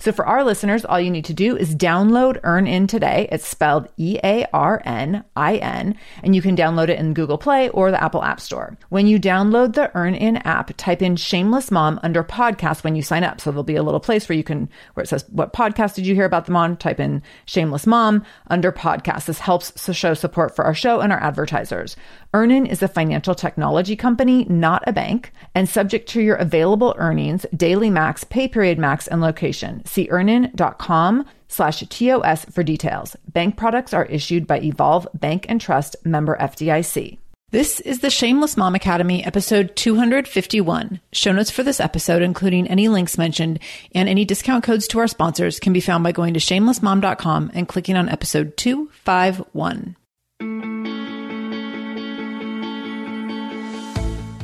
So for our listeners, all you need to do is download Earn In today. It's spelled EARNIN, and you can download it in Google Play or the Apple App Store. When you download the Earn In app, type in Shameless Mom under podcast when you sign up. So there'll be a little place where you can, where it says, what podcast did you hear about them on? Type in Shameless Mom under podcast. This helps to show support for our show and our advertisers. Earn In is a financial technology company, not a bank, and subject to your available earnings, daily max, pay period max, and location. See earnin.com/TOS for details. Bank products are issued by Evolve Bank and Trust, member FDIC. This is the Shameless Mom Academy, episode 251. Show notes for this episode, including any links mentioned and any discount codes to our sponsors, can be found by going to shamelessmom.com and clicking on episode 251.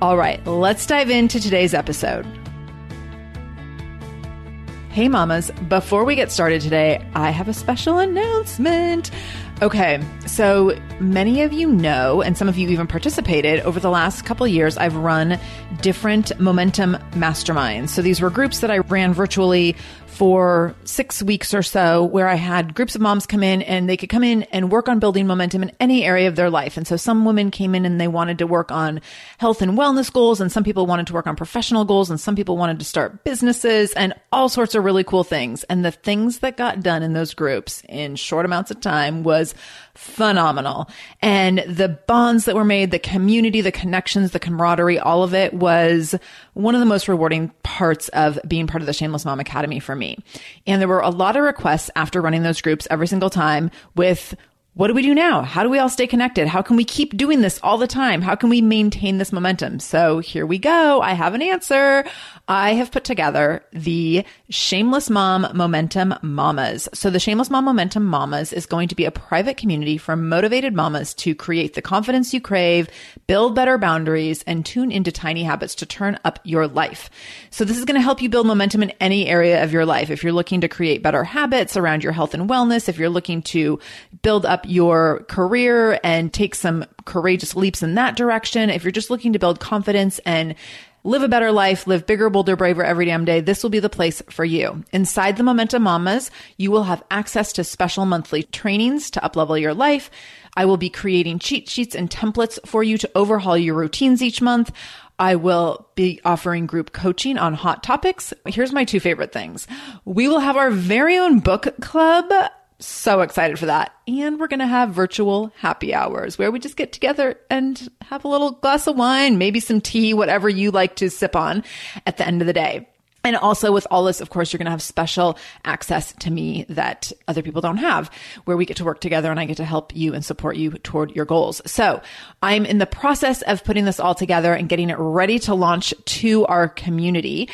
All right, let's dive into today's episode. Hey mamas, before we get started today, I have a special announcement. Okay, so many of you know, and some of you even participated, over the last couple of years, I've run different momentum masterminds. So these were groups that I ran virtually for 6 weeks or so, where I had groups of moms come in and they could come in and work on building momentum in any area of their life. And so some women came in and they wanted to work on health and wellness goals. And some people wanted to work on professional goals. And some people wanted to start businesses and all sorts of really cool things. And the things that got done in those groups in short amounts of time was phenomenal. And the bonds that were made, the community, the connections, the camaraderie, all of it was one of the most rewarding parts of being part of the Shameless Mom Academy for me. And there were a lot of requests after running those groups every single time with, what do we do now? How do we all stay connected? How can we keep doing this all the time? How can we maintain this momentum? So here we go. I have an answer. I have put together the Shameless Mom Momentum Mamas. So the Shameless Mom Momentum Mamas is going to be a private community for motivated mamas to create the confidence you crave, build better boundaries, and tune into tiny habits to turn up your life. So this is going to help you build momentum in any area of your life. If you're looking to create better habits around your health and wellness, if you're looking to build up your career and take some courageous leaps in that direction. If you're just looking to build confidence and live a better life, live bigger, bolder, braver every damn day, this will be the place for you. Inside the Momentum Mamas, you will have access to special monthly trainings to uplevel your life. I will be creating cheat sheets and templates for you to overhaul your routines each month. I will be offering group coaching on hot topics. Here's my two favorite things. We will have our very own book club. So excited for that. And we're going to have virtual happy hours where we just get together and have a little glass of wine, maybe some tea, whatever you like to sip on at the end of the day. And also with all this, of course, you're going to have special access to me that other people don't have, where we get to work together and I get to help you and support you toward your goals. So I'm in the process of putting this all together and getting it ready to launch to our community.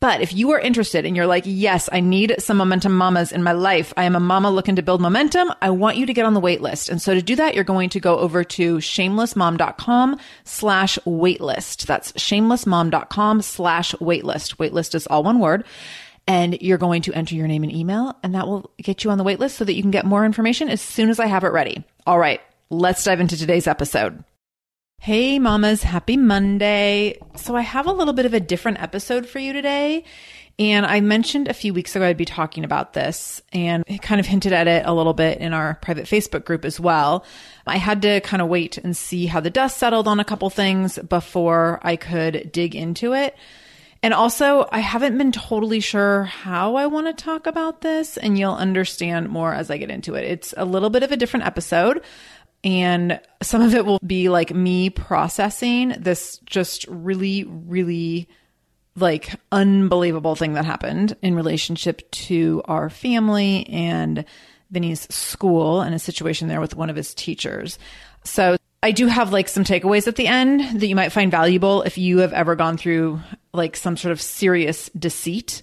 But if you are interested and you're like, yes, I need some Momentum Mamas in my life. I am a mama looking to build momentum. I want you to get on the wait list. And so to do that, you're going to go over to shamelessmom.com/waitlist. That's shamelessmom.com/waitlist. Waitlist is all one word. And you're going to enter your name and email, and that will get you on the wait list so that you can get more information as soon as I have it ready. All right, let's dive into today's episode. Hey mamas, happy Monday. So I have a little bit of a different episode for you today. And I mentioned a few weeks ago I'd be talking about this, and I kind of hinted at it a little bit in our private Facebook group as well. I had to kind of wait and see how the dust settled on a couple things before I could dig into it. And also, I haven't been totally sure how I want to talk about this, and you'll understand more as I get into it. It's a little bit of a different episode, and some of it will be like me processing this just really, really like unbelievable thing that happened in relationship to our family and Vinny's school and a situation there with one of his teachers. So I do have like some takeaways at the end that you might find valuable if you have ever gone through like some sort of serious deceit.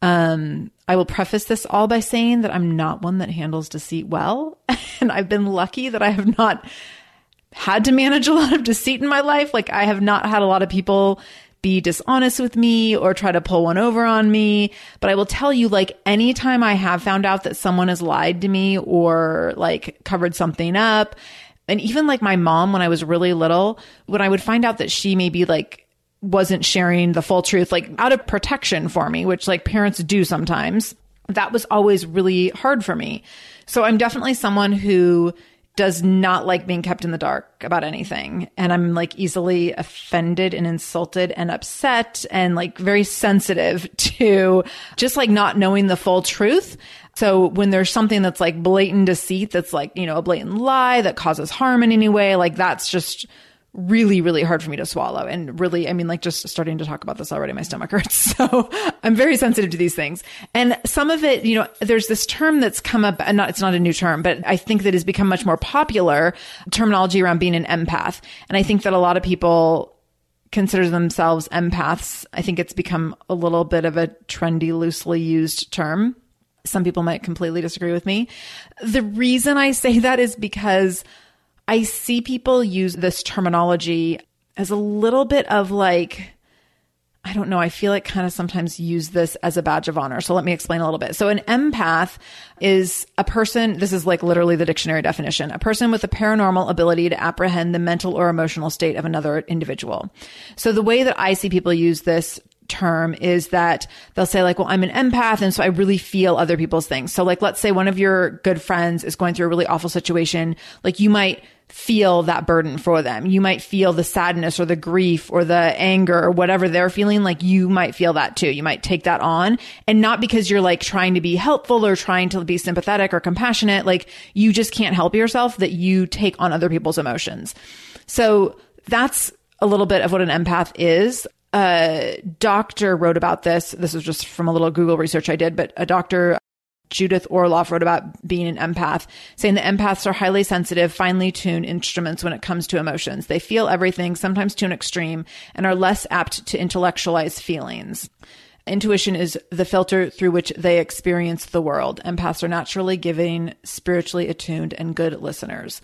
I will preface this all by saying that I'm not one that handles deceit well. And I've been lucky that I have not had to manage a lot of deceit in my life. Like I have not had a lot of people be dishonest with me or try to pull one over on me. But I will tell you, like, anytime I have found out that someone has lied to me or like covered something up, and even like my mom, when I was really little, when I would find out that she maybe like wasn't sharing the full truth, like out of protection for me, which like parents do sometimes, that was always really hard for me. So I'm definitely someone who does not like being kept in the dark about anything. And I'm like easily offended and insulted and upset and like very sensitive to just like not knowing the full truth. So when there's something that's like blatant deceit, that's like, you know, a blatant lie that causes harm in any way, like that's just really, really hard for me to swallow. And really, I mean, like just starting to talk about this already, my stomach hurts. So I'm very sensitive to these things. And some of it, you know, there's this term that's come up, and it's not a new term, but I think that has become much more popular terminology around being an empath. And I think that a lot of people consider themselves empaths. I think it's become a little bit of a trendy, loosely used term. Some people might completely disagree with me. The reason I say that is because I see people use this terminology as a little bit of like, I don't know, I feel like kind of sometimes use this as a badge of honor. So let me explain a little bit. So an empath is a person, this is like literally the dictionary definition, a person with a paranormal ability to apprehend the mental or emotional state of another individual. So the way that I see people use this term is that they'll say like, well, I'm an empath. And so I really feel other people's things. So like, let's say one of your good friends is going through a really awful situation. Like you might feel that burden for them. You might feel the sadness or the grief or the anger or whatever they're feeling. Like you might feel that too. You might take that on, and not because you're like trying to be helpful or trying to be sympathetic or compassionate. Like you just can't help yourself that you take on other people's emotions. So that's a little bit of what an empath is. A doctor wrote about this. This was just from a little Google research I did, but a doctor, Judith Orloff, wrote about being an empath, saying that empaths are highly sensitive, finely tuned instruments when it comes to emotions. They feel everything, sometimes to an extreme, and are less apt to intellectualize feelings. Intuition is the filter through which they experience the world. Empaths are naturally giving, spiritually attuned, and good listeners.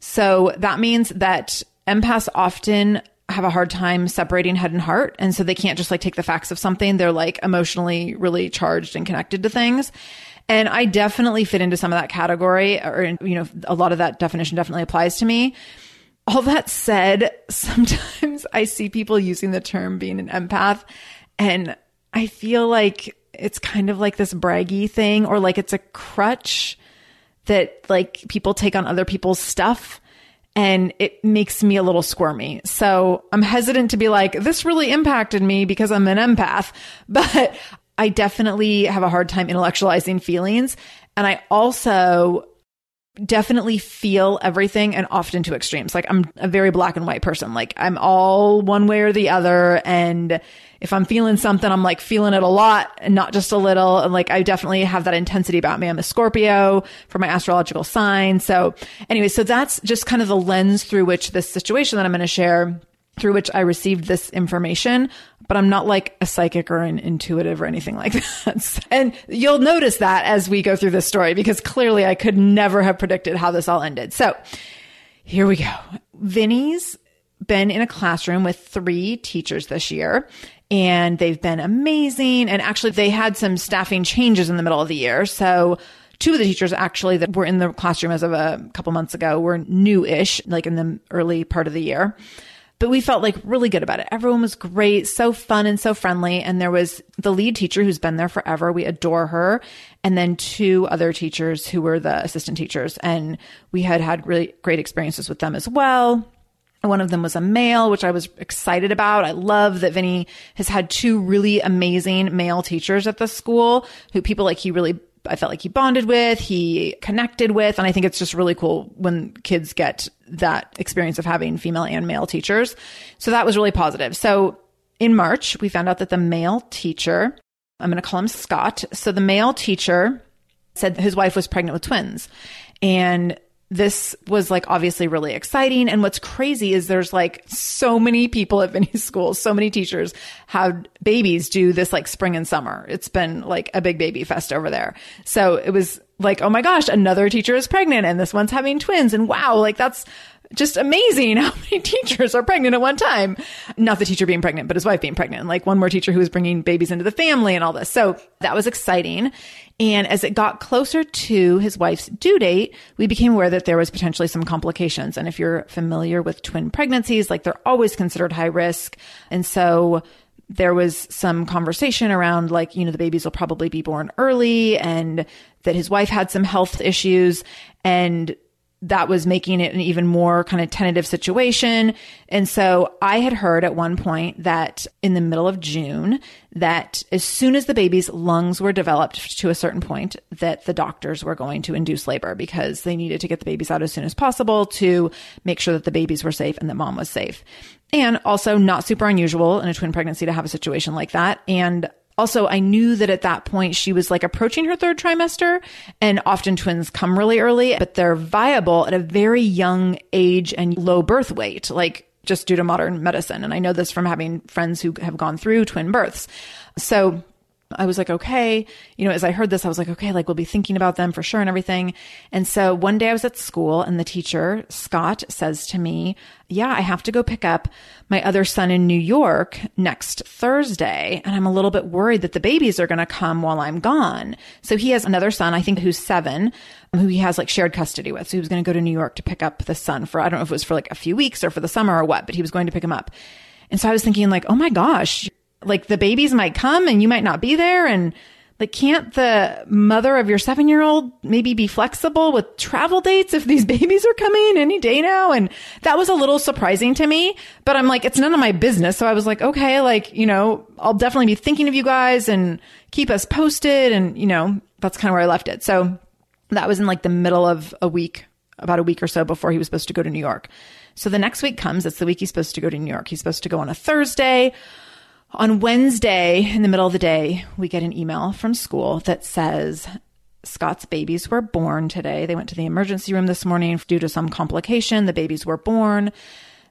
So that means that empaths often have a hard time separating head and heart. And so they can't just like take the facts of something. They're like emotionally really charged and connected to things. And I definitely fit into some of that category, or, you know, a lot of that definition definitely applies to me. All that said, sometimes I see people using the term being an empath, and I feel like it's kind of like this braggy thing, or like it's a crutch that like people take on other people's stuff. And it makes me a little squirmy. So I'm hesitant to be like, this really impacted me because I'm an empath, but I definitely have a hard time intellectualizing feelings. And I also definitely feel everything, and often to extremes. Like I'm a very black and white person. Like I'm all one way or the other. And if I'm feeling something, I'm like feeling it a lot and not just a little. And like, I definitely have that intensity about me. I'm a Scorpio for my astrological sign. So anyway, so that's just kind of the lens through which this situation that I'm going to share through which I received this information, but I'm not like a psychic or an intuitive or anything like that. And you'll notice that as we go through this story, because clearly I could never have predicted how this all ended. So here we go. Vinny's been in a classroom with 3 teachers this year, and they've been amazing. And actually they had some staffing changes in the middle of the year. So 2 of the teachers actually that were in the classroom as of a couple months ago were new-ish, like in the early part of the year. But we felt like really good about it. Everyone was great, so fun and so friendly. And there was the lead teacher who's been there forever. We adore her. And then 2 other teachers who were the assistant teachers. And we had had really great experiences with them as well. One of them was a male, which I was excited about. I love that Vinny has had 2 really amazing male teachers at the school who people like he really, I felt like he bonded with, he connected with. And I think it's just really cool when kids get that experience of having female and male teachers. So that was really positive. So in March, we found out that the male teacher, I'm going to call him Scott. So the male teacher said his wife was pregnant with twins. And this was like obviously really exciting. And what's crazy is there's like so many people at Vinny's school, so many teachers had babies due this like spring and summer. It's been like a big baby fest over there. So it was like, oh my gosh, another teacher is pregnant and this one's having twins. And wow, like that's just amazing how many teachers are pregnant at one time. Not the teacher being pregnant, but his wife being pregnant, and like one more teacher who was bringing babies into the family and all this. So that was exciting. And as it got closer to his wife's due date, we became aware that there was potentially some complications. And if you're familiar with twin pregnancies, like they're always considered high risk. And so there was some conversation around like, you know, the babies will probably be born early and that his wife had some health issues. And that was making it an even more kind of tentative situation. And so I had heard at one point that in the middle of June, that as soon as the baby's lungs were developed to a certain point, that the doctors were going to induce labor because they needed to get the babies out as soon as possible to make sure that the babies were safe and that mom was safe. And also not super unusual in a twin pregnancy to have a situation like that. And also, I knew that at that point she was like approaching her 3rd trimester, and often twins come really early, but they're viable at a very young age and low birth weight, like just due to modern medicine. And I know this from having friends who have gone through twin births. So I was like, okay, you know, as I heard this, I was like, okay, like we'll be thinking about them for sure and everything. And so one day I was at school and the teacher, Scott, says to me, yeah, I have to go pick up my other son in New York next Thursday. And I'm a little bit worried that the babies are going to come while I'm gone. So he has another son, I think, who's 7, who he has like shared custody with. So he was going to go to New York to pick up the son for, I don't know if it was for like a few weeks or for the summer or what, but he was going to pick him up. And so I was thinking like, oh my gosh, like the babies might come and you might not be there. And like, can't the mother of your 7-year-old maybe be flexible with travel dates if these babies are coming any day now? And that was a little surprising to me, but I'm like, it's none of my business. So I was like, okay, like, you know, I'll definitely be thinking of you guys and keep us posted. And, you know, that's kind of where I left it. So that was in like the middle of a week, about a week or so before he was supposed to go to New York. So the next week comes, it's the week he's supposed to go to New York. He's supposed to go on a Thursday. On Wednesday, in the middle of the day, we get an email from school that says, Scott's babies were born today. They went to the emergency room this morning due to some complication. The babies were born.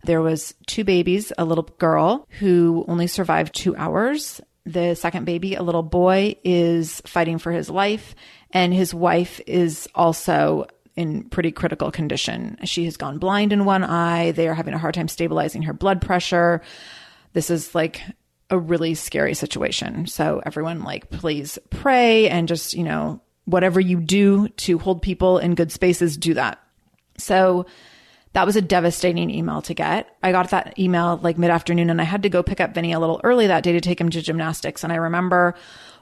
There was 2 babies, a little girl who only survived 2 hours. The second baby, a little boy, is fighting for his life. And his wife is also in pretty critical condition. She has gone blind in one eye. They are having a hard time stabilizing her blood pressure. This is like a really scary situation. So everyone, like, please pray and just, you know, whatever you do to hold people in good spaces, do that. So that was a devastating email to get. I got that email like mid-afternoon and I had to go pick up Vinny a little early that day to take him to gymnastics. And I remember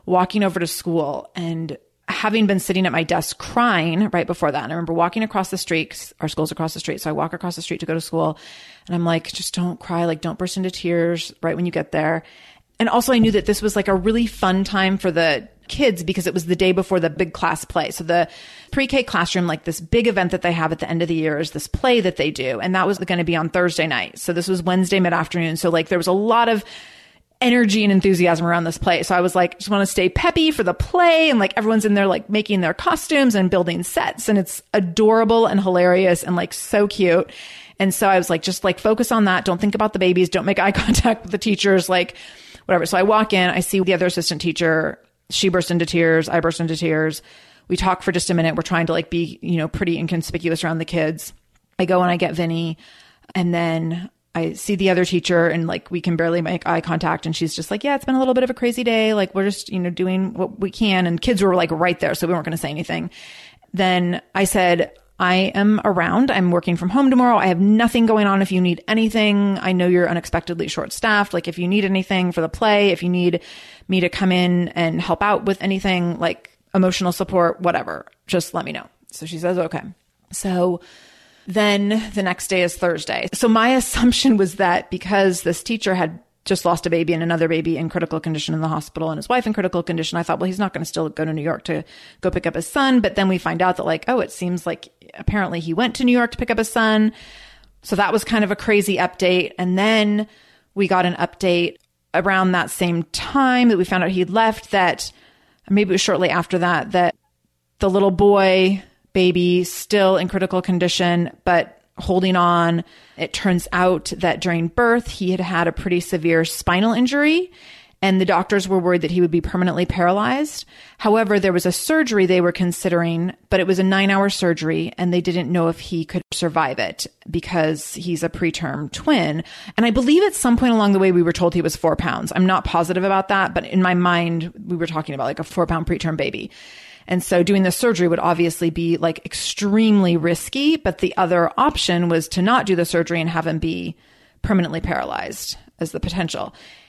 walking over to school and having been sitting at my desk crying right before that. And I remember walking across the street, our school's across the street. So I walk across the street to go to school and I'm like, just don't cry. Like, don't burst into tears right when you get there. And also I knew that this was like a really fun time for the kids because it was the day before the big class play. So the pre-K classroom, like this big event that they have at the end of the year is this play that they do. And that was going to be on Thursday night. So this was Wednesday mid-afternoon. So like there was a lot of energy and enthusiasm around this play. So I was like, just want to stay peppy for the play. And like everyone's in there, like making their costumes and building sets. And it's adorable and hilarious and like so cute. And so I was like, just like focus on that. Don't think about the babies. Don't make eye contact with the teachers, like whatever. So I walk in, I see the other assistant teacher. She burst into tears. I burst into tears. We talk for just a minute. We're trying to like be, you know, pretty inconspicuous around the kids. I go and I get Vinny, and then I see the other teacher, and like we can barely make eye contact. And she's just like, yeah, it's been a little bit of a crazy day. Like we're just, you know, doing what we can. And kids were like right there. So we weren't going to say anything. Then I said, I am around. I'm working from home tomorrow. I have nothing going on. If you need anything, I know you're unexpectedly short staffed. Like if you need anything for the play, if you need me to come in and help out with anything, like emotional support, whatever, just let me know. So she says, okay. So then the next day is Thursday. So my assumption was that because this teacher had just lost a baby and another baby in critical condition in the hospital and his wife in critical condition, I thought, well, he's not going to still go to New York to go pick up his son. But then we find out that like, oh, it seems like apparently he went to New York to pick up his son. So that was kind of a crazy update. And then we got an update around that same time that we found out he'd left, that maybe it was shortly after that, that the little boy baby still in critical condition, but holding on. It turns out that during birth, he had had a pretty severe spinal injury, and the doctors were worried that he would be permanently paralyzed. However, there was a surgery they were considering, but it was a 9-hour surgery, and they didn't know if he could survive it because he's a preterm twin. And I believe at some point along the way, we were told he was 4 pounds. I'm not positive about that, but in my mind, we were talking about like a 4-pound preterm baby. And so doing the surgery would obviously be like extremely risky, but the other option was to not do the surgery and have him be permanently paralyzed as the potential.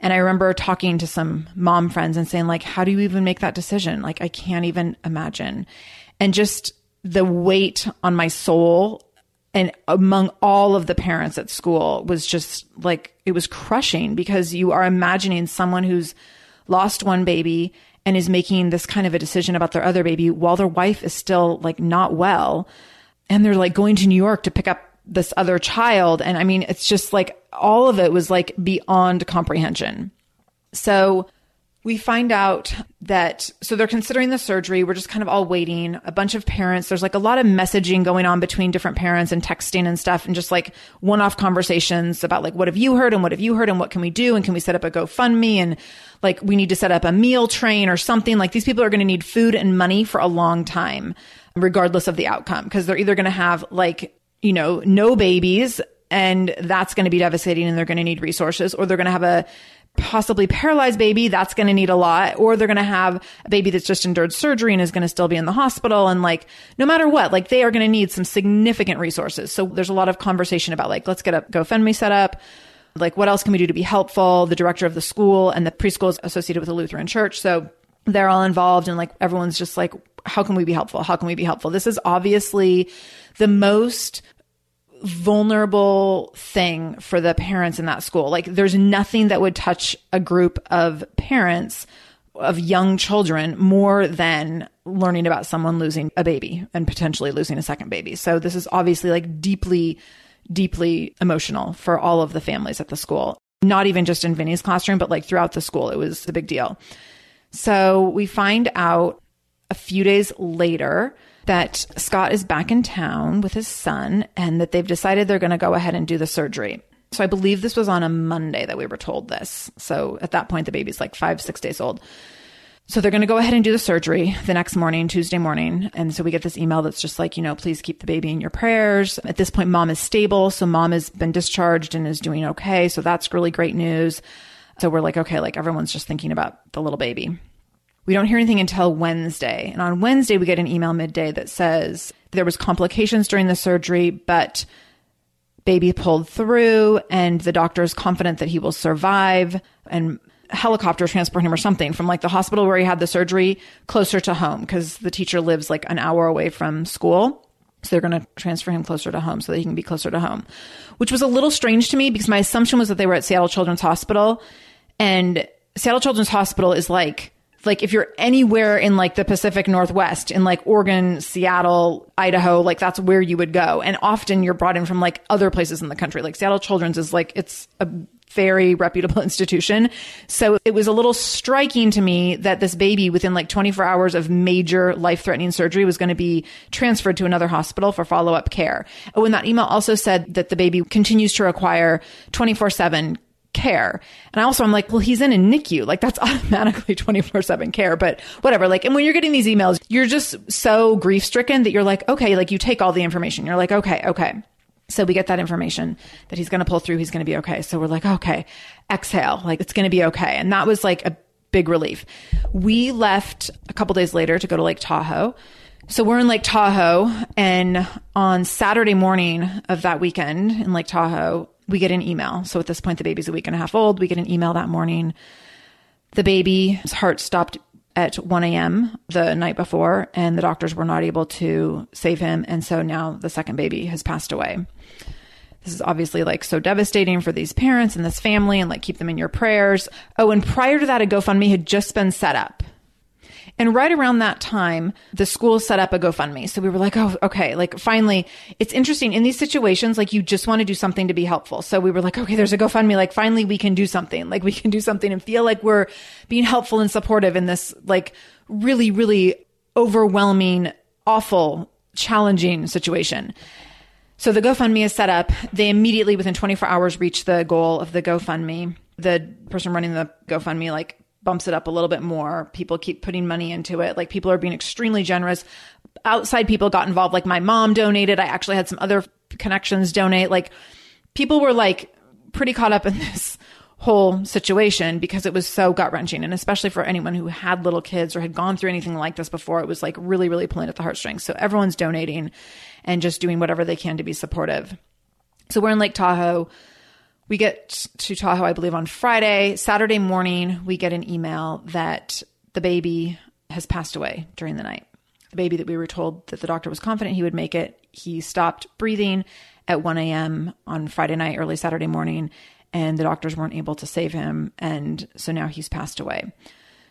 And I remember talking to some mom friends and saying, like, how do you even make that decision? Like, I can't even imagine. And just the weight on my soul and among all of the parents at school was just like, it was crushing, because you are imagining someone who's lost one baby and is making this kind of a decision about their other baby while their wife is still like not well. And they're like going to New York to pick up this other child. And I mean, it's just like, all of it was like beyond comprehension. So we find out that, so they're considering the surgery. We're just kind of all waiting. A bunch of parents, there's like a lot of messaging going on between different parents and texting and stuff, and just like one-off conversations about like, what have you heard? And what have you heard? And what can we do? And can we set up a GoFundMe? And like, we need to set up a meal train or something. Like, these people are going to need food and money for a long time, regardless of the outcome, because they're either going to have like, you know, no babies, and that's going to be devastating and they're going to need resources, or they're going to have a possibly paralyzed baby that's going to need a lot, or they're going to have a baby that's just endured surgery and is going to still be in the hospital. And like, no matter what, like, they are going to need some significant resources. So there's a lot of conversation about like, let's get a GoFundMe set up. Like, what else can we do to be helpful? The director of the school, and the preschool is associated with a Lutheran church. So they're all involved, and like, everyone's just like, how can we be helpful? How can we be helpful? This is obviously the most vulnerable thing for the parents in that school. Like, there's nothing that would touch a group of parents of young children more than learning about someone losing a baby and potentially losing a second baby. So this is obviously like deeply, deeply emotional for all of the families at the school, not even just in Vinny's classroom, but like throughout the school, it was a big deal. So we find out a few days later that Scott is back in town with his son, and that they've decided they're going to go ahead and do the surgery. So I believe this was on a Monday that we were told this. So at that point, the baby's like 5-6 days old. So they're going to go ahead and do the surgery the next morning, Tuesday morning. And so we get this email that's just like, you know, please keep the baby in your prayers. At this point, mom is stable. So mom has been discharged and is doing okay. So that's really great news. So we're like, okay, like, everyone's just thinking about the little baby. We don't hear anything until Wednesday. And on Wednesday, we get an email midday that says there was complications during the surgery, but baby pulled through and the doctor is confident that he will survive, and helicopter transport him or something from like the hospital where he had the surgery closer to home, because the teacher lives like an hour away from school. So they're going to transfer him closer to home so that he can be closer to home, which was a little strange to me, because my assumption was that they were at Seattle Children's Hospital, and Seattle Children's Hospital is like if you're anywhere in like the Pacific Northwest, in like Oregon, Seattle, Idaho, like that's where you would go. And often you're brought in from like other places in the country. Like Seattle Children's is like, it's a very reputable institution. So it was a little striking to me that this baby within like 24 hours of major life-threatening surgery was going to be transferred to another hospital for follow-up care. Oh, and that email also said that the baby continues to require 24/7 care. And I'm like, well, he's in a NICU. Like that's automatically 24/7 care, but whatever. Like, and when you're getting these emails, you're just so grief stricken that you're like, okay, like you take all the information. You're like, okay. So we get that information that he's going to pull through. He's going to be okay. So we're like, okay, exhale. Like it's going to be okay. And that was like a big relief. We left a couple days later to go to Lake Tahoe. So we're in Lake Tahoe, and on Saturday morning of that weekend in Lake Tahoe, we get an email. So at this point, the baby's a week and a half old. We get an email that morning. The baby's heart stopped at 1 a.m. the night before, and the doctors were not able to save him. And so now the second baby has passed away. This is obviously like so devastating for these parents and this family, and like keep them in your prayers. Oh, and prior to that, a GoFundMe had just been set up. And right around that time, the school set up a GoFundMe. So we were like, oh, okay. Like finally, it's interesting in these situations, like you just want to do something to be helpful. So we were like, okay, there's a GoFundMe. Like finally we can do something. Like we can do something and feel like we're being helpful and supportive in this like really, really overwhelming, awful, challenging situation. So the GoFundMe is set up. They immediately within 24 hours reach the goal of the GoFundMe. The person running the GoFundMe like bumps it up a little bit more. People keep putting money into it. Like, people are being extremely generous. Outside people got involved. Like, my mom donated. I actually had some other connections donate. Like, people were like pretty caught up in this whole situation because it was so gut-wrenching. And especially for anyone who had little kids or had gone through anything like this before, it was like really, really pulling at the heartstrings. So everyone's donating and just doing whatever they can to be supportive. So we're in Lake Tahoe. We get to Tahoe, I believe, on Friday. Saturday morning, we get an email that the baby has passed away during the night. The baby that we were told that the doctor was confident he would make it, he stopped breathing at 1 a.m. on Friday night, early Saturday morning, and the doctors weren't able to save him. And so now he's passed away.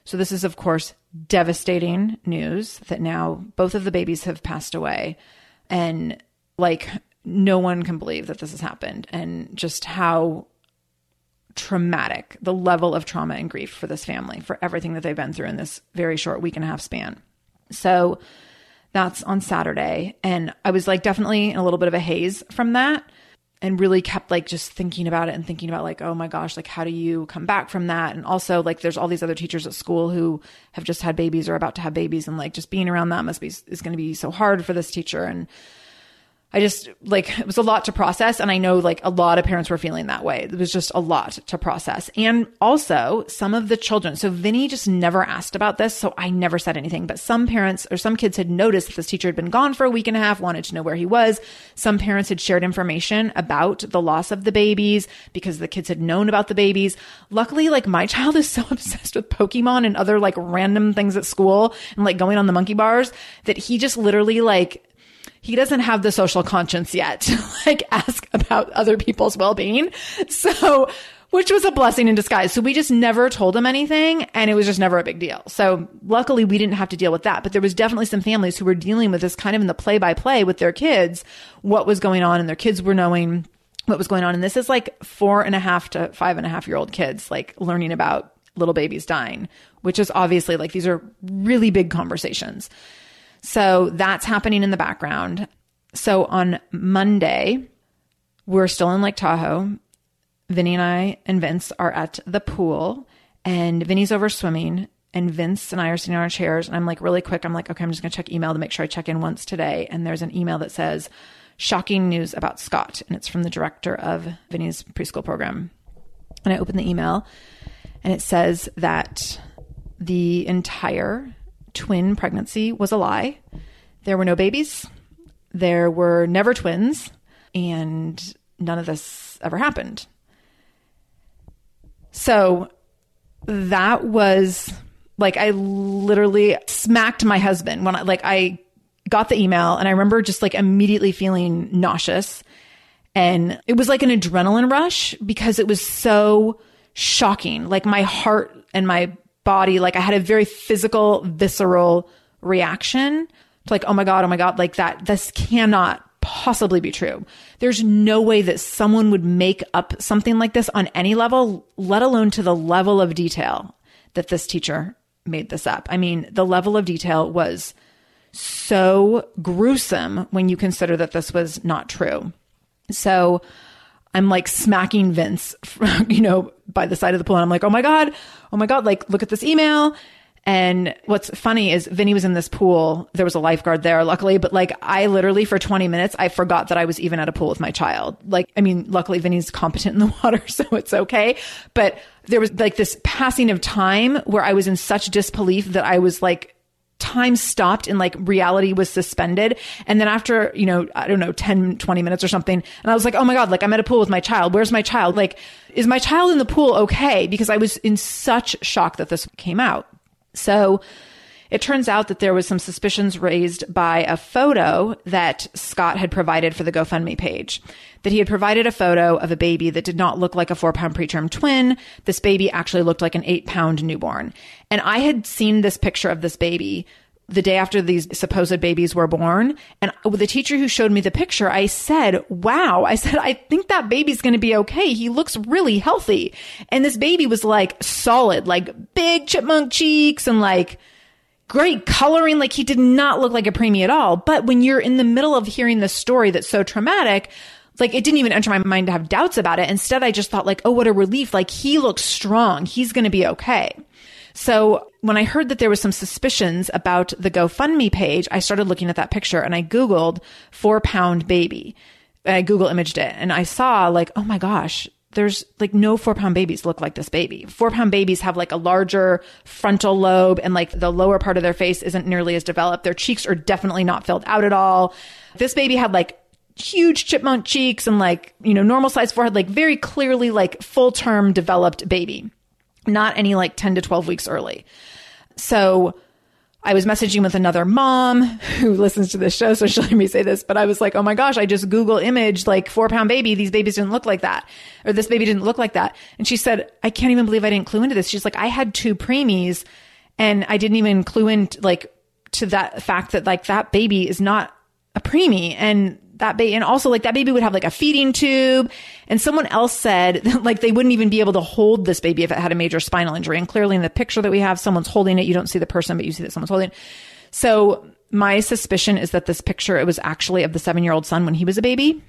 So this is, of course, devastating news that now both of the babies have passed away. And like, no one can believe that this has happened, and just how traumatic the level of trauma and grief for this family, for everything that they've been through in this very short week and a half span. So that's on Saturday. And I was like definitely in a little bit of a haze from that, and really kept like just thinking about it and thinking about like, oh my gosh, like, how do you come back from that? And also like, there's all these other teachers at school who have just had babies or about to have babies, and like just being around that is going to be so hard for this teacher. And I just like, it was a lot to process. And I know like a lot of parents were feeling that way. It was just a lot to process. And also some of the children. So Vinny just never asked about this, so I never said anything, but some parents or some kids had noticed that this teacher had been gone for a week and a half, wanted to know where he was. Some parents had shared information about the loss of the babies because the kids had known about the babies. Luckily, like, my child is so obsessed with Pokemon and other like random things at school and like going on the monkey bars that he just literally like, he doesn't have the social conscience yet to like ask about other people's well-being. So, which was a blessing in disguise. So we just never told him anything, and it was just never a big deal. So luckily we didn't have to deal with that, but there was definitely some families who were dealing with this kind of in the play-by-play with their kids, what was going on, and their kids were knowing what was going on. And this is like 4.5 to 5.5 year old kids like learning about little babies dying, which is obviously like, these are really big conversations. So that's happening in the background. So on Monday, we're still in Lake Tahoe. Vinny and I and Vince are at the pool, and Vinny's over swimming, and Vince and I are sitting on our chairs, and I'm like really quick. I'm like, okay, I'm just going to check email to make sure I check in once today. And there's an email that says, shocking news about Scott. And it's from the director of Vinny's preschool program. And I open the email, and it says that the entire twin pregnancy was a lie. There were no babies. There were never twins, and none of this ever happened. So that was like, I literally smacked my husband when I got the email, and I remember just like immediately feeling nauseous. And it was like an adrenaline rush because it was so shocking. Like, my heart and my body, like, I had a very physical, visceral reaction to like, oh my God, like that, this cannot possibly be true. There's no way that someone would make up something like this on any level, let alone to the level of detail that this teacher made this up. I mean, the level of detail was so gruesome when you consider that this was not true. So I'm like smacking Vince, you know, by the side of the pool. And I'm like, oh my God, like, look at this email. And what's funny is Vinny was in this pool. There was a lifeguard there, luckily. But like, I literally for 20 minutes, I forgot that I was even at a pool with my child. Like, I mean, luckily Vinny's competent in the water, so it's okay. But there was like this passing of time where I was in such disbelief that I was like, time stopped and like reality was suspended. And then after, you know, I don't know, 10, 20 minutes or something. And I was like, oh my God, like, I'm at a pool with my child. Where's my child? Like, is my child in the pool okay? Because I was in such shock that this came out. So it turns out that there was some suspicions raised by a photo that Scott had provided for the GoFundMe page, that he had provided a photo of a baby that did not look like a 4-pound preterm twin. This baby actually looked like an 8-pound newborn. And I had seen this picture of this baby the day after these supposed babies were born. And with the teacher who showed me the picture, I said, wow, I think that baby's going to be okay. He looks really healthy. And this baby was like solid, like big chipmunk cheeks and like great coloring. Like, he did not look like a preemie at all. But when you're in the middle of hearing this story that's so traumatic, like, it didn't even enter my mind to have doubts about it. Instead, I just thought like, oh, what a relief. Like, he looks strong. He's going to be okay. So when I heard that there was some suspicions about the GoFundMe page, I started looking at that picture and I Googled 4-pound baby. I Google imaged it and I saw like, oh my gosh, there's like no 4-pound babies look like this baby. 4-pound babies have like a larger frontal lobe and like the lower part of their face isn't nearly as developed. Their cheeks are definitely not filled out at all. This baby had like huge chipmunk cheeks and like, you know, normal size forehead, like very clearly like full term developed baby, not any like 10 to 12 weeks early. So I was messaging with another mom who listens to this show, so she'll hear me say this, but I was like, oh my gosh, I just Google imaged like 4-pound baby. These babies didn't look like that. Or this baby didn't look like that. And she said, I can't even believe I didn't clue into this. She's like, I had 2 preemies and I didn't even clue into like to that fact that like that baby is not a preemie. And that baby, and also like that baby would have like a feeding tube, and someone else said that, like they wouldn't even be able to hold this baby if it had a major spinal injury. And clearly in the picture that we have, someone's holding it. You don't see the person, but you see that someone's holding it. So my suspicion is that this picture, it was actually of the 7-year-old son when he was a baby.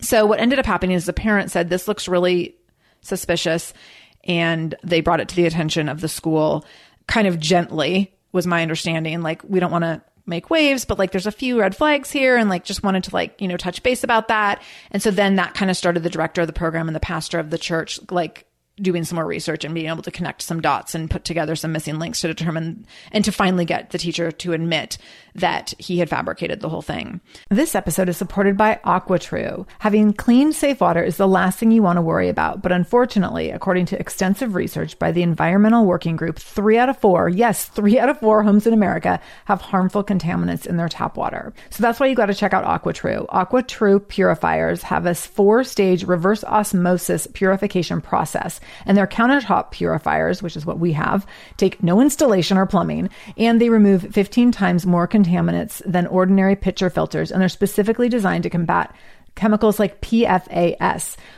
So what ended up happening is the parent said, this looks really suspicious. And they brought it to the attention of the school kind of gently, was my understanding. Like, we don't want to make waves, but like there's a few red flags here and like just wanted to like, you know, touch base about that. And so then that kind of started the director of the program and the pastor of the church like doing some more research and being able to connect some dots and put together some missing links to determine and to finally get the teacher to admit that he had fabricated the whole thing. This episode is supported by AquaTru. Having clean, safe water is the last thing you want to worry about. But unfortunately, according to extensive research by the Environmental Working Group, 3 out of 4, yes, 3 out of 4 homes in America have harmful contaminants in their tap water. So that's why you got to check out AquaTru. AquaTru purifiers have a 4-stage reverse osmosis purification process. And their countertop purifiers, which is what we have, take no installation or plumbing, and they remove 15 times more contaminants than ordinary pitcher filters, and they're specifically designed to combat chemicals like PFAS,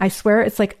I swear it's like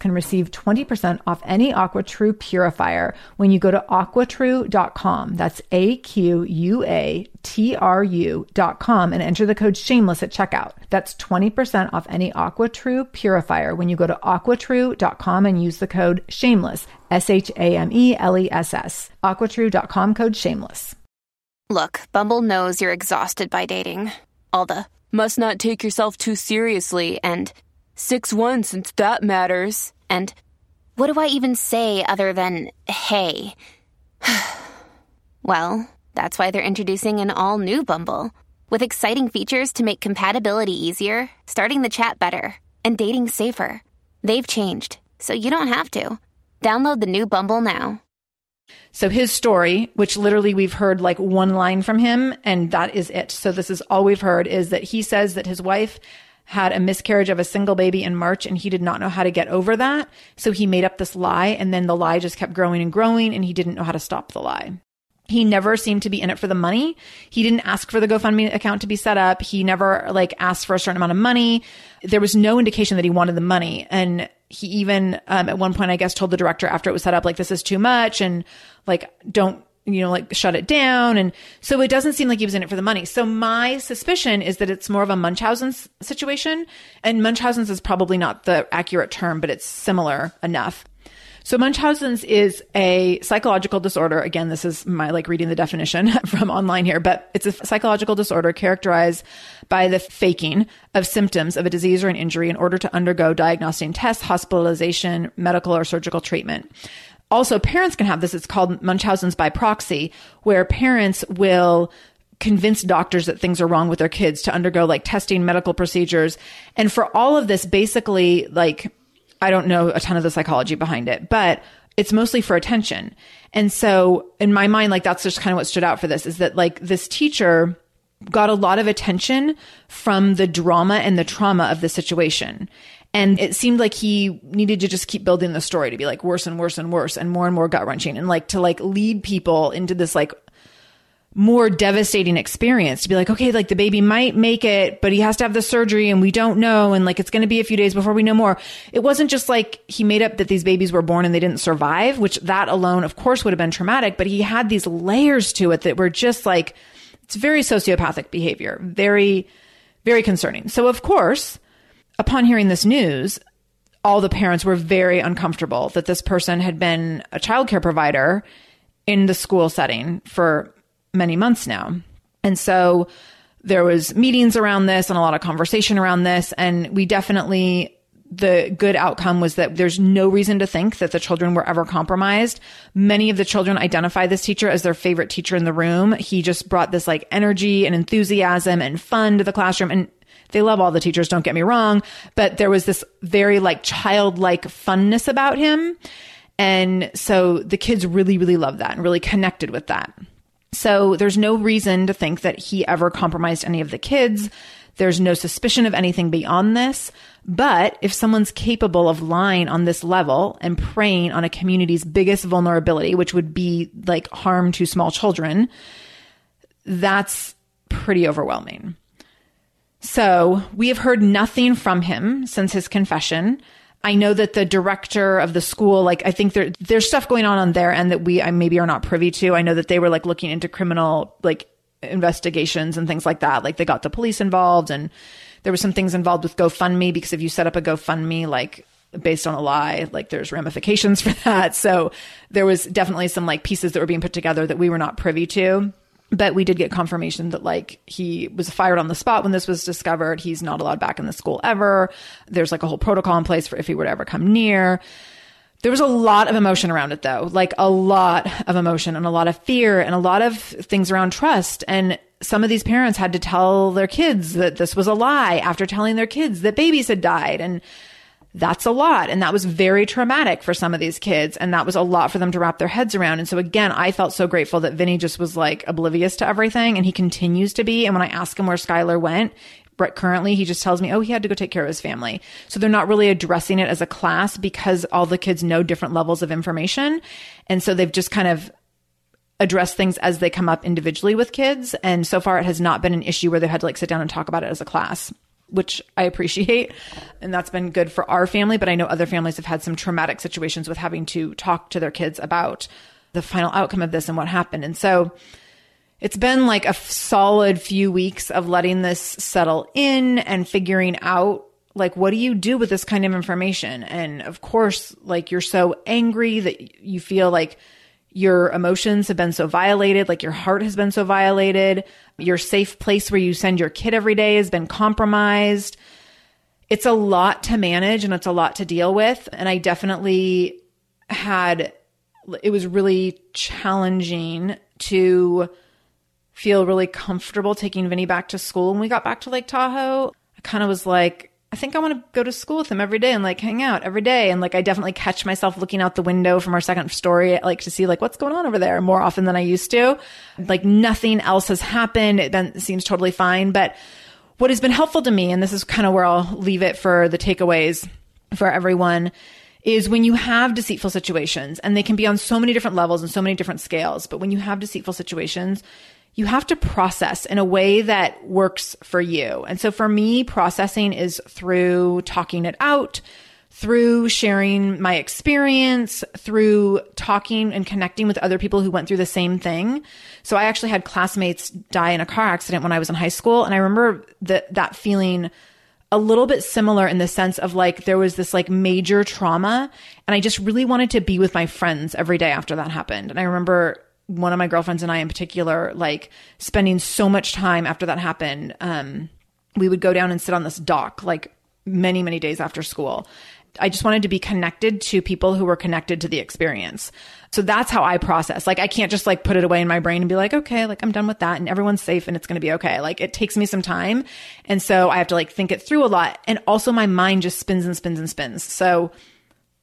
can receive 20% off any AquaTru purifier when you go to aquatru.com. That's AQUATRU.com and enter the code shameless at checkout. That's 20% off any AquaTru purifier when you go to aquatru.com and use the code shameless, SHAMELESS. aquatru.com code shameless. Look, Bumble knows you're exhausted by dating. All the must not take yourself too seriously and 6-1 since that matters. And what do I even say other than, hey? Well, that's why they're introducing an all-new Bumble with exciting features to make compatibility easier, starting the chat better, and dating safer. They've changed, so you don't have to. Download the new Bumble now. So his story, which literally we've heard like one line from him, and that is it. So this is all we've heard, is that he says that his wife had a miscarriage of a single baby in March and he did not know how to get over that. So he made up this lie, and then the lie just kept growing and growing, and he didn't know how to stop the lie. He never seemed to be in it for the money. He didn't ask for the GoFundMe account to be set up. He never like asked for a certain amount of money. There was no indication that he wanted the money. And he even at one point, I guess, told the director after it was set up, like, this is too much, and like, don't, you know, like, shut it down. And so it doesn't seem like he was in it for the money. So my suspicion is that it's more of a Munchausen's situation, and Munchausen's is probably not the accurate term, but it's similar enough. So Munchausen's is a psychological disorder. Again, this is my like reading the definition from online here, but it's a psychological disorder characterized by the faking of symptoms of a disease or an injury in order to undergo diagnostic tests, hospitalization, medical or surgical treatment. Also, parents can have this. It's called Munchausen's by proxy, where parents will convince doctors that things are wrong with their kids to undergo like testing, medical procedures. And for all of this, basically, like, I don't know a ton of the psychology behind it, but it's mostly for attention. And so in my mind, like, that's just kind of what stood out for this, is that like this teacher got a lot of attention from the drama and the trauma of the situation. And it seemed like he needed to just keep building the story to be like worse and worse and worse and more gut wrenching, and like to like lead people into this like more devastating experience, to be like, okay, like the baby might make it, but he has to have the surgery and we don't know. And like, it's going to be a few days before we know more. It wasn't just like he made up that these babies were born and they didn't survive, which that alone, of course, would have been traumatic, but he had these layers to it that were just like, it's very sociopathic behavior, very, very concerning. So of course, upon hearing this news, all the parents were very uncomfortable that this person had been a childcare provider in the school setting for many months now. And so there was meetings around this and a lot of conversation around this. And we definitely, the good outcome was that there's no reason to think that the children were ever compromised. Many of the children identify this teacher as their favorite teacher in the room. He just brought this like energy and enthusiasm and fun to the classroom. And they love all the teachers, don't get me wrong, but there was this very like childlike funness about him. And so the kids really, really loved that and really connected with that. So there's no reason to think that he ever compromised any of the kids. There's no suspicion of anything beyond this. But if someone's capable of lying on this level and preying on a community's biggest vulnerability, which would be like harm to small children, that's pretty overwhelming. So we have heard nothing from him since his confession. I know that the director of the school, like, I think there's stuff going on their end that we maybe are not privy to. I know that they were like looking into criminal like investigations and things like that. Like they got the police involved, and there were some things involved with GoFundMe, because if you set up a GoFundMe, like based on a lie, like there's ramifications for that. So there was definitely some like pieces that were being put together that we were not privy to. But we did get confirmation that like he was fired on the spot when this was discovered. He's not allowed back in the school ever. There's like a whole protocol in place for if he were to ever come near. There was a lot of emotion around it though, like a lot of emotion and a lot of fear and a lot of things around trust. And some of these parents had to tell their kids that this was a lie after telling their kids that babies had died. And that's a lot. And that was very traumatic for some of these kids. And that was a lot for them to wrap their heads around. And so again, I felt so grateful that Vinny just was like oblivious to everything. And he continues to be. And when I ask him where Skylar went, currently, he just tells me, oh, he had to go take care of his family. So they're not really addressing it as a class, because all the kids know different levels of information. And so they've just kind of addressed things as they come up individually with kids. And so far, it has not been an issue where they had to like sit down and talk about it as a class, which I appreciate. And that's been good for our family. But I know other families have had some traumatic situations with having to talk to their kids about the final outcome of this and what happened. And so it's been like a solid few weeks of letting this settle in and figuring out, like, what do you do with this kind of information? And of course, like, you're so angry that you feel like your emotions have been so violated, like your heart has been so violated. Your safe place where you send your kid every day has been compromised. It's a lot to manage and it's a lot to deal with. And I definitely it was really challenging to feel really comfortable taking Vinny back to school. When we got back to Lake Tahoe, I kind of was like, I think I want to go to school with him every day and like hang out every day. And like, I definitely catch myself looking out the window from our second story, like to see like what's going on over there more often than I used to. Like nothing else has happened. It seems totally fine. But what has been helpful to me, and this is kind of where I'll leave it for the takeaways for everyone, is when you have deceitful situations, and they can be on so many different levels and so many different scales, but when you have deceitful situations, you have to process in a way that works for you. And so for me, processing is through talking it out, through sharing my experience, through talking and connecting with other people who went through the same thing. So I actually had classmates die in a car accident when I was in high school. And I remember that feeling a little bit similar, in the sense of like, there was this like major trauma, and I just really wanted to be with my friends every day after that happened. And I remember one of my girlfriends and I in particular, like spending so much time after that happened. We would go down and sit on this dock, like many, many days after school. I just wanted to be connected to people who were connected to the experience. So that's how I process. Like, I can't just like put it away in my brain and be like, okay, like I'm done with that and everyone's safe and it's going to be okay. Like, it takes me some time. And so I have to like think it through a lot. And also my mind just spins and spins and spins. So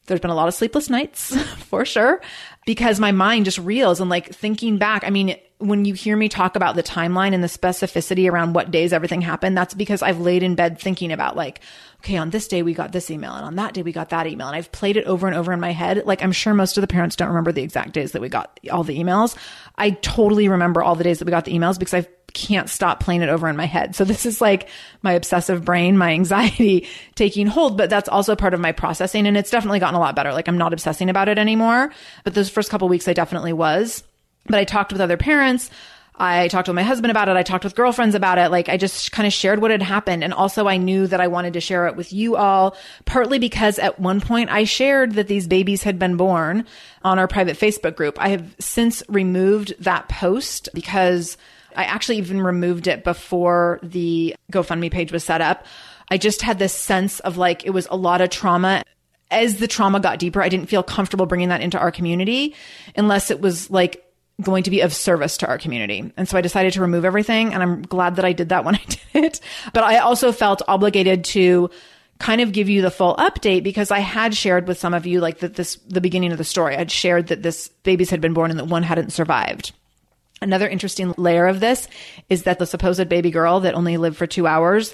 there's been a lot of sleepless nights for sure, because my mind just reels and like thinking back. I mean, when you hear me talk about the timeline and the specificity around what days everything happened, that's because I've laid in bed thinking about like, okay, on this day we got this email and on that day we got that email. And I've played it over and over in my head. Like, I'm sure most of the parents don't remember the exact days that we got all the emails. I totally remember all the days that we got the emails because I can't stop playing it over in my head. So this is like my obsessive brain, my anxiety taking hold, but that's also part of my processing. And it's definitely gotten a lot better. Like, I'm not obsessing about it anymore, but those first couple of weeks I definitely was. But I talked with other parents. I talked with my husband about it. I talked with girlfriends about it. Like, I just kind of shared what had happened. And also I knew that I wanted to share it with you all, partly because at one point I shared that these babies had been born on our private Facebook group. I have since removed that post because I actually even removed it before the GoFundMe page was set up. I just had this sense of like, it was a lot of trauma. As the trauma got deeper, I didn't feel comfortable bringing that into our community unless it was like going to be of service to our community. And so I decided to remove everything. And I'm glad that I did that when I did it. But I also felt obligated to kind of give you the full update because I had shared with some of you, like, that this, the beginning of the story, I'd shared that this babies had been born and that one hadn't survived. Another interesting layer of this is that the supposed baby girl that only lived for 2 hours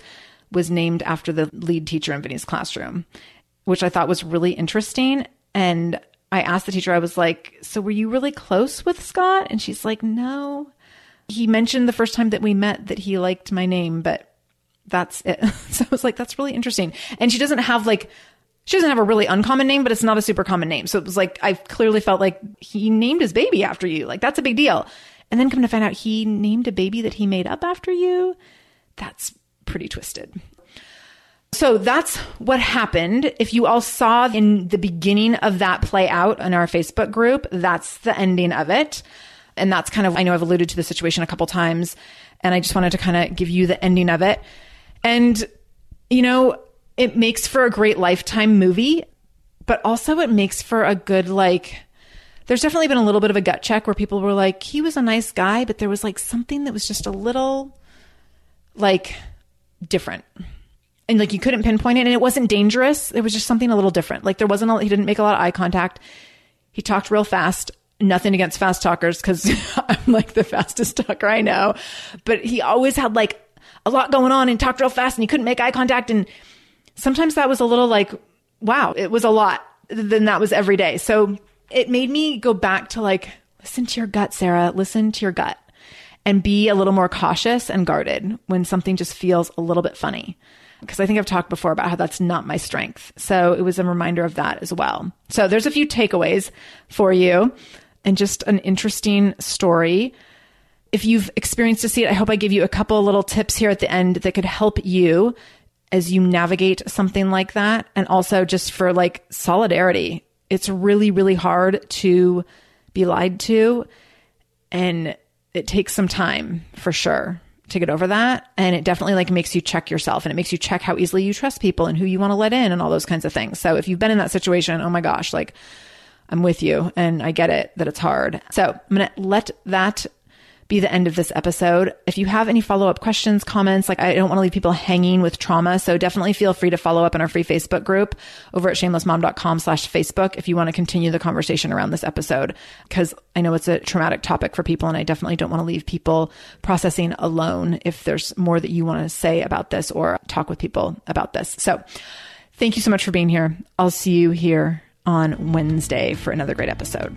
was named after the lead teacher in Vinny's classroom, which I thought was really interesting. And I asked the teacher, I was like, so were you really close with Scott? And she's like, no. He mentioned the first time that we met that he liked my name, but that's it. So I was like, that's really interesting. And she doesn't have a really uncommon name, but it's not a super common name. So it was like, I clearly felt like he named his baby after you. Like, that's a big deal. And then come to find out he named a baby that he made up after you. That's pretty twisted. So that's what happened. If you all saw in the beginning of that play out in our Facebook group, that's the ending of it. And that's kind of, I know I've alluded to the situation a couple times, and I just wanted to kind of give you the ending of it. And, you know, it makes for a great Lifetime movie, but also it makes for a good, like, there's definitely been a little bit of a gut check where people were like, he was a nice guy, but there was like something that was just a little like different. And like, you couldn't pinpoint it, and it wasn't dangerous. It was just something a little different. Like, he didn't make a lot of eye contact. He talked real fast. Nothing against fast talkers, because I'm like the fastest talker I know. But he always had like a lot going on and talked real fast, and he couldn't make eye contact. And sometimes that was a little like, wow, it was a lot. Then that was every day. So it made me go back to like, listen to your gut, Sarah. Listen to your gut, and be a little more cautious and guarded when something just feels a little bit funny. Because I think I've talked before about how that's not my strength. So it was a reminder of that as well. So there's a few takeaways for you and just an interesting story. If you've experienced to see it, I hope I give you a couple little tips here at the end that could help you as you navigate something like that. And also just for like solidarity. It's really, really hard to be lied to. And it takes some time for sure to get over that. And it definitely like makes you check yourself, and it makes you check how easily you trust people and who you want to let in and all those kinds of things. So if you've been in that situation, oh my gosh, like I'm with you and I get it that it's hard. So I'm going to let that be the end of this episode. If you have any follow-up questions, comments, like I don't want to leave people hanging with trauma. So definitely feel free to follow up in our free Facebook group over at shamelessmom.com/Facebook. If you want to continue the conversation around this episode, because I know it's a traumatic topic for people. And I definitely don't want to leave people processing alone. If there's more that you want to say about this or talk with people about this. So thank you so much for being here. I'll see you here on Wednesday for another great episode.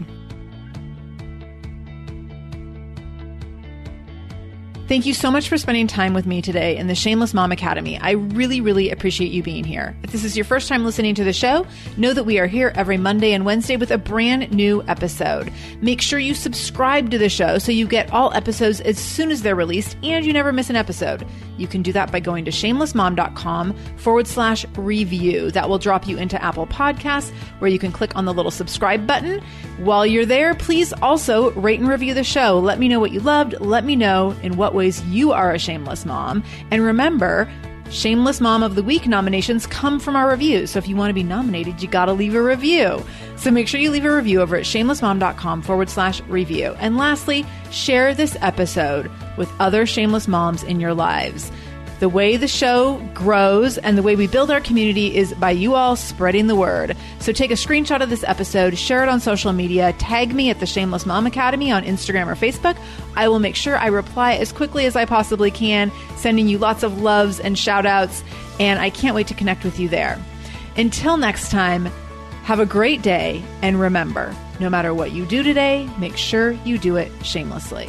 Thank you so much for spending time with me today in the Shameless Mom Academy. I really, really appreciate you being here. If this is your first time listening to the show, know that we are here every Monday and Wednesday with a brand new episode. Make sure you subscribe to the show so you get all episodes as soon as they're released and you never miss an episode. You can do that by going to shamelessmom.com/review. That will drop you into Apple Podcasts, where you can click on the little subscribe button. While you're there, please also rate and review the show. Let me know what you loved. Let me know in what ways you are a shameless mom. And remember, Shameless Mom of the Week nominations come from our reviews. So if you want to be nominated, you got to leave a review. So make sure you leave a review over at shamelessmom.com/review. And lastly, share this episode with other shameless moms in your lives. The way the show grows and the way we build our community is by you all spreading the word. So take a screenshot of this episode, share it on social media, tag me at the Shameless Mom Academy on Instagram or Facebook. I will make sure I reply as quickly as I possibly can, sending you lots of loves and shout outs. And I can't wait to connect with you there. Until next time, have a great day. And remember, no matter what you do today, make sure you do it shamelessly.